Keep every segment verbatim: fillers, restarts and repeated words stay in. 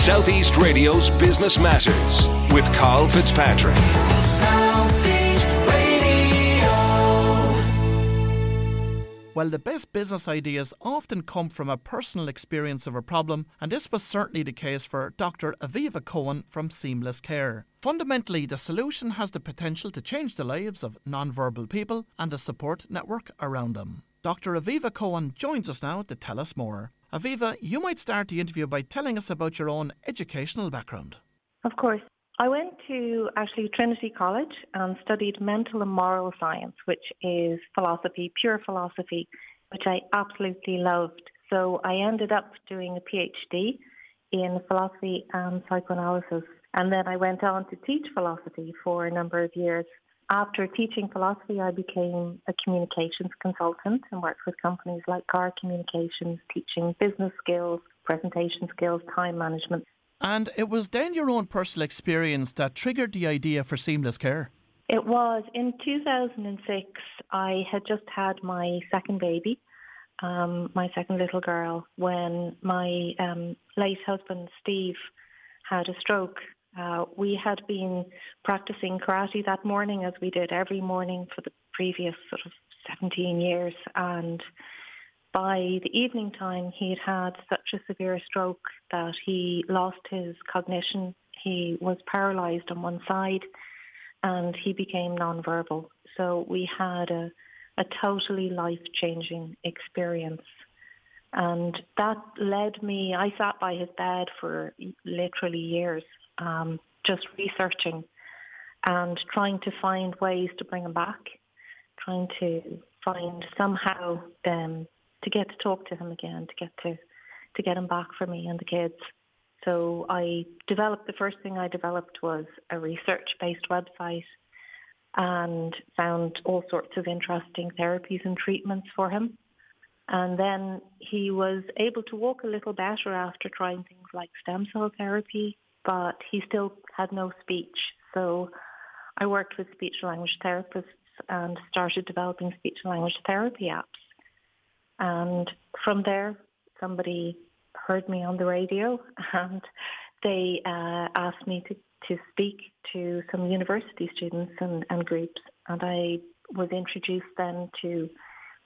Southeast Radio's Business Matters with Carl Fitzpatrick. Southeast Radio. Well, the best business ideas often come from a personal experience of a problem, and this was certainly the case for Doctor Aviva Cohen from Seamless Care. Fundamentally, the solution has the potential to change the lives of non-verbal people and the support network around them. Doctor Aviva Cohen joins us now to tell us more. Aviva, you might start the interview by telling us about your own educational background. Of course. I went to actually Trinity College and studied mental and moral science, which is philosophy, pure philosophy, which I absolutely loved. So I ended up doing a PhD in philosophy and psychoanalysis. And then I went on to teach philosophy for a number of years. After teaching philosophy, I became a communications consultant and worked with companies like Car Communications, teaching business skills, presentation skills, time management. And it was then your own personal experience that triggered the idea for Seamless Care? It was. In two thousand six, I had just had my second baby, um, my second little girl, when my um, late husband, Steve, had a stroke. Uh, we had been practicing karate that morning, as we did every morning for the previous sort of seventeen years. And by the evening time, he had had such a severe stroke that he lost his cognition. He was paralysed on one side, and he became nonverbal. So we had a, a totally life-changing experience. And that led me, I sat by his bed for literally years. Um, just researching and trying to find ways to bring him back, trying to find somehow um, to get to talk to him again, to get to, to get him back for me and the kids. So I developed, the first thing I developed was a research-based website and found all sorts of interesting therapies and treatments for him. And then he was able to walk a little better after trying things like stem cell therapy, but he still had no speech. So I worked with speech-language therapists and started developing speech-language therapy apps. And from there, somebody heard me on the radio, and they uh, asked me to, to speak to some university students and, and groups. And I was introduced then to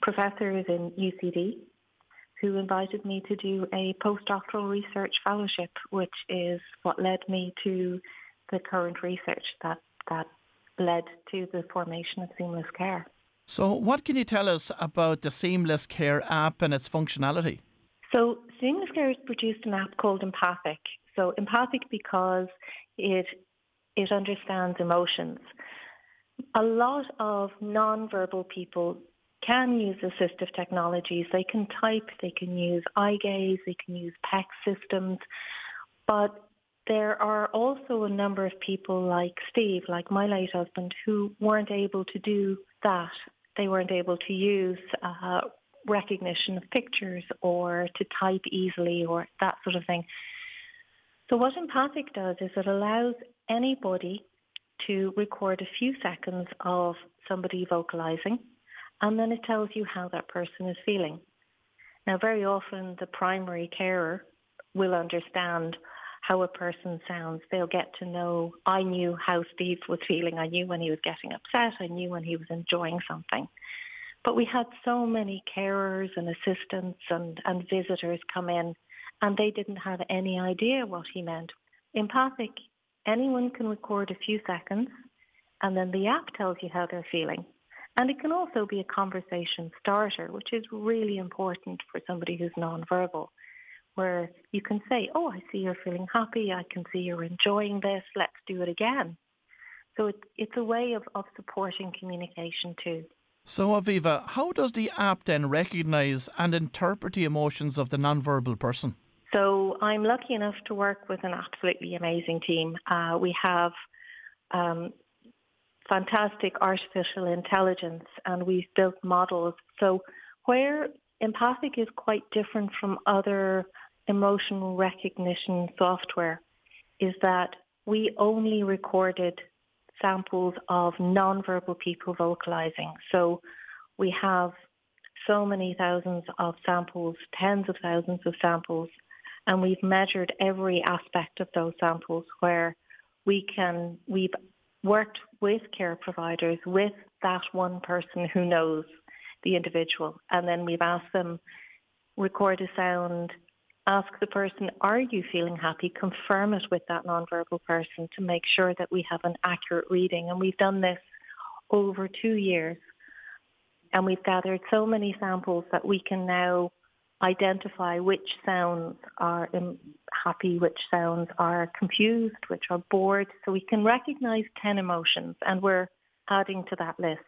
professors in U C D, who invited me to do a postdoctoral research fellowship, which is what led me to the current research that, that led to the formation of Seamless Care. So what can you tell us about the Seamless Care app and its functionality? So Seamless Care has produced an app called Empathic. So Empathic because it it understands emotions. A lot of non-verbal people can use assistive technologies. They can type, they can use eye gaze, they can use P E C systems. But there are also a number of people like Steve, like my late husband, who weren't able to do that. They weren't able to use uh, recognition of pictures or to type easily or that sort of thing. So what Empathic does is it allows anybody to record a few seconds of somebody vocalizing, and then it tells you how that person is feeling. Now, very often the primary carer will understand how a person sounds. They'll get to know, I knew how Steve was feeling. I knew when he was getting upset. I knew when he was enjoying something. But we had so many carers and assistants and, and visitors come in, and they didn't have any idea what he meant. Empathic, anyone can record a few seconds, and then the app tells you how they're feeling. And it can also be a conversation starter, which is really important for somebody who's nonverbal, where you can say, oh, I see you're feeling happy. I can see you're enjoying this. Let's do it again. So it, it's a way of, of supporting communication too. So, Aviva, how does the app then recognise and interpret the emotions of the nonverbal person? So I'm lucky enough to work with an absolutely amazing team. Uh, we have... Um, fantastic artificial intelligence, and we've built models. So where Empathic is quite different from other emotion recognition software is that we only recorded samples of nonverbal people vocalizing. So we have so many thousands of samples, tens of thousands of samples and we've measured every aspect of those samples where we can, we've worked with care providers, with that one person who knows the individual, and then we've asked them, record a sound, ask the person, are you feeling happy? Confirm it with that nonverbal person to make sure that we have an accurate reading. And we've done this over two years. And we've gathered so many samples that we can now identify which sounds are happy, which sounds are confused, which are bored. So we can recognize ten emotions, and we're adding to that list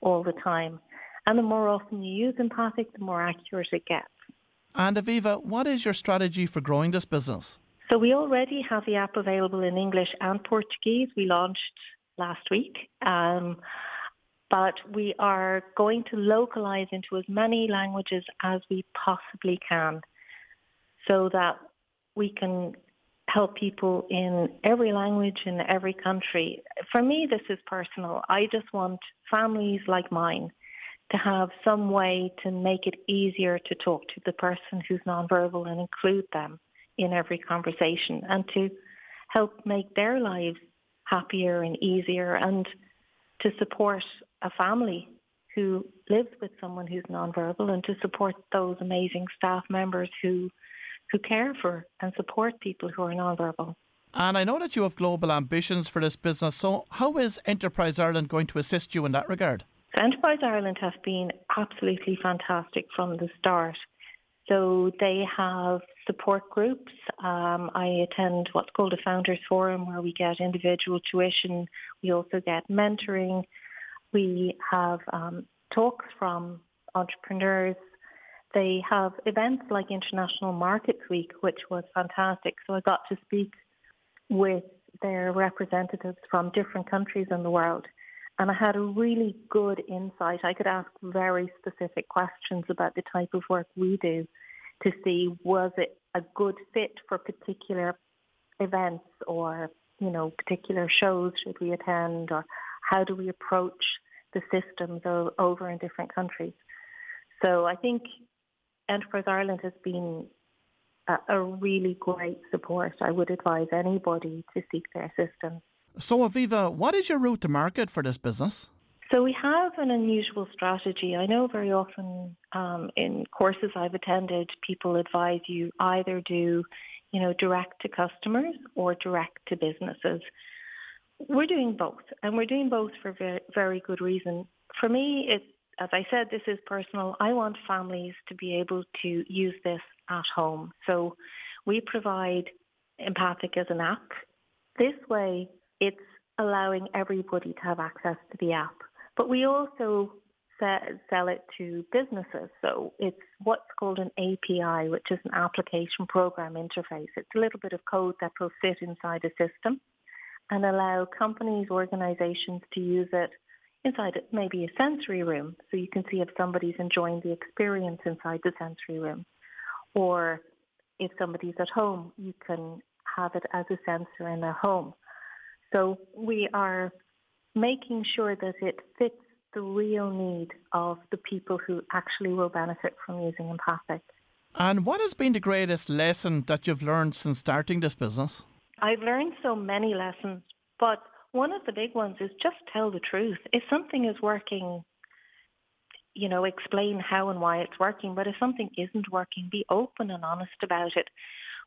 all the time. And the more often you use Empathic, the more accurate it gets. And Aviva, what is your strategy for growing this business? So we already have the app available in English and Portuguese. We launched last week. Um, but we are going to localise into as many languages as we possibly can so that we can help people in every language, in every country. For me, this is personal. I just want families like mine to have some way to make it easier to talk to the person who's nonverbal and include them in every conversation, and to help make their lives happier and easier, and to support a family who lives with someone who's nonverbal, and to support those amazing staff members who who care for and support people who are nonverbal. And I know that you have global ambitions for this business, so how is Enterprise Ireland going to assist you in that regard? So Enterprise Ireland have been absolutely fantastic from the start. So they have support groups. Um, I attend what's called a Founders Forum, where we get individual tuition. We also get mentoring. We have um, talks from entrepreneurs. They have events like International Markets Week, which was fantastic. So I got to speak with their representatives from different countries in the world. And I had a really good insight. I could ask very specific questions about the type of work we do to see, was it a good fit for particular events, or, you know, particular shows should we attend, or how do we approach the systems over in different countries. So I think Enterprise Ireland has been a, a really great support. I would advise anybody to seek their assistance. So Aviva, what is your route to market for this business? So we have an unusual strategy. I know very often um, in courses I've attended, people advise you either do, you know, direct to customers or direct to businesses. We're doing both, and we're doing both for very, very good reason. For me, it's, as I said, this is personal. I want families to be able to use this at home. So we provide Empathic as an app. This way, it's allowing everybody to have access to the app. But we also sell it to businesses. So it's what's called an A P I, which is an application program interface. It's a little bit of code that will fit inside a system and allow companies, organizations to use it inside maybe a sensory room. So you can see if somebody's enjoying the experience inside the sensory room. Or if somebody's at home, you can have it as a sensor in their home. So we are making sure that it fits the real need of the people who actually will benefit from using Empathic. And what has been the greatest lesson that you've learned since starting this business? I've learned so many lessons, but one of the big ones is just tell the truth. If something is working, you know, explain how and why it's working. But if something isn't working, be open and honest about it.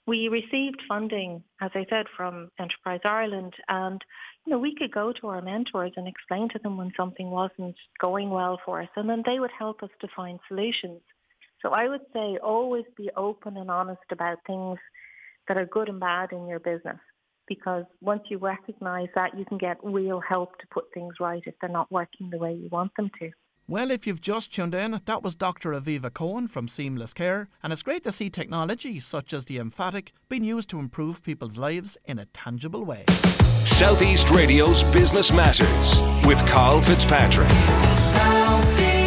We received funding, as I said, from Enterprise Ireland, and you know, we could go to our mentors and explain to them when something wasn't going well for us, and then they would help us to find solutions. So I would say always be open and honest about things that are good and bad in your business, because once you recognize that, you can get real help to put things right if they're not working the way you want them to. Well, if you've just tuned in, that was Doctor Aviva Cohen from Seamless Care, and it's great to see technology such as the Empathic being used to improve people's lives in a tangible way. Southeast Radio's Business Matters with Carl Fitzpatrick. Southeast.